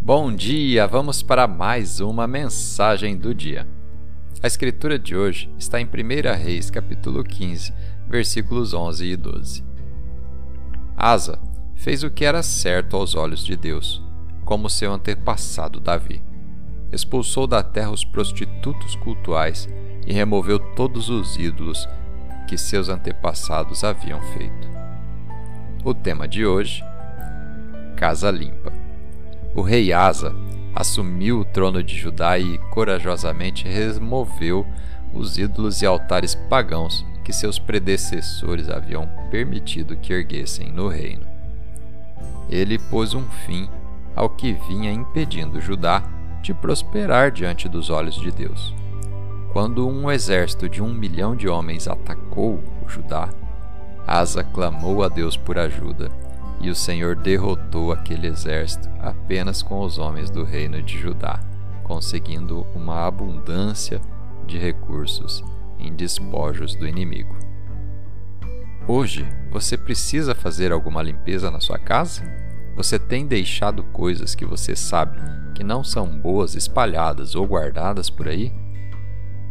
Bom dia! Vamos para mais uma mensagem do dia. A escritura de hoje está em 1 Reis, capítulo 15, versículos 11 e 12. Asa fez o que era certo aos olhos de Deus, como seu antepassado Davi. Expulsou da terra os prostitutos cultuais e removeu todos os ídolos que seus antepassados haviam feito. O tema de hoje: Casa Limpa. O rei Asa assumiu o trono de Judá e corajosamente removeu os ídolos e altares pagãos que seus predecessores haviam permitido que erguessem no reino. Ele pôs um fim ao que vinha impedindo Judá de prosperar diante dos olhos de Deus. Quando um exército de 1 milhão de homens atacou o Judá, Asa clamou a Deus por ajuda, e o Senhor derrotou aquele exército apenas com os homens do reino de Judá, conseguindo uma abundância de recursos em despojos do inimigo. Hoje, você precisa fazer alguma limpeza na sua casa? Você tem deixado coisas que você sabe que não são boas espalhadas ou guardadas por aí?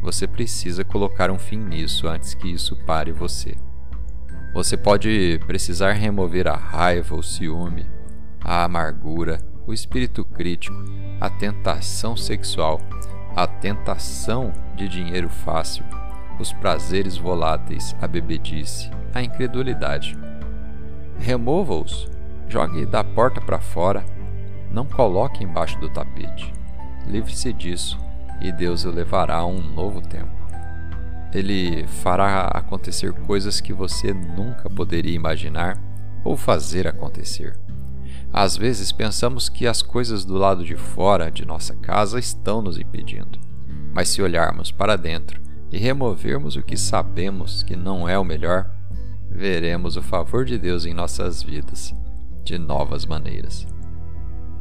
Você precisa colocar um fim nisso antes que isso pare você. Você pode precisar remover a raiva, o ciúme, a amargura, o espírito crítico, a tentação sexual, a tentação de dinheiro fácil, os prazeres voláteis, a bebedice, a incredulidade. Remova-os, jogue da porta para fora, não coloque embaixo do tapete. Livre-se disso e Deus o levará a um novo tempo. Ele fará acontecer coisas que você nunca poderia imaginar ou fazer acontecer. Às vezes pensamos que as coisas do lado de fora de nossa casa estão nos impedindo, mas se olharmos para dentro e removermos o que sabemos que não é o melhor, veremos o favor de Deus em nossas vidas, de novas maneiras.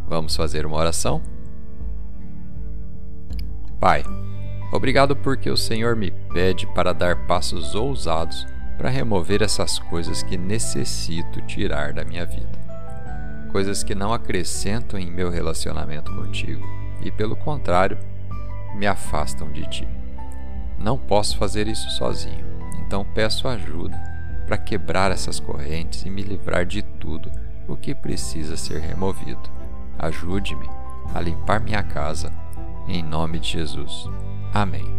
Vamos fazer uma oração? Pai, obrigado porque o Senhor me pede para dar passos ousados para remover essas coisas que necessito tirar da minha vida. Coisas que não acrescentam em meu relacionamento contigo e, pelo contrário, me afastam de ti. Não posso fazer isso sozinho, então peço ajuda para quebrar essas correntes e me livrar de tudo o que precisa ser removido. Ajude-me a limpar minha casa, em nome de Jesus. Amém.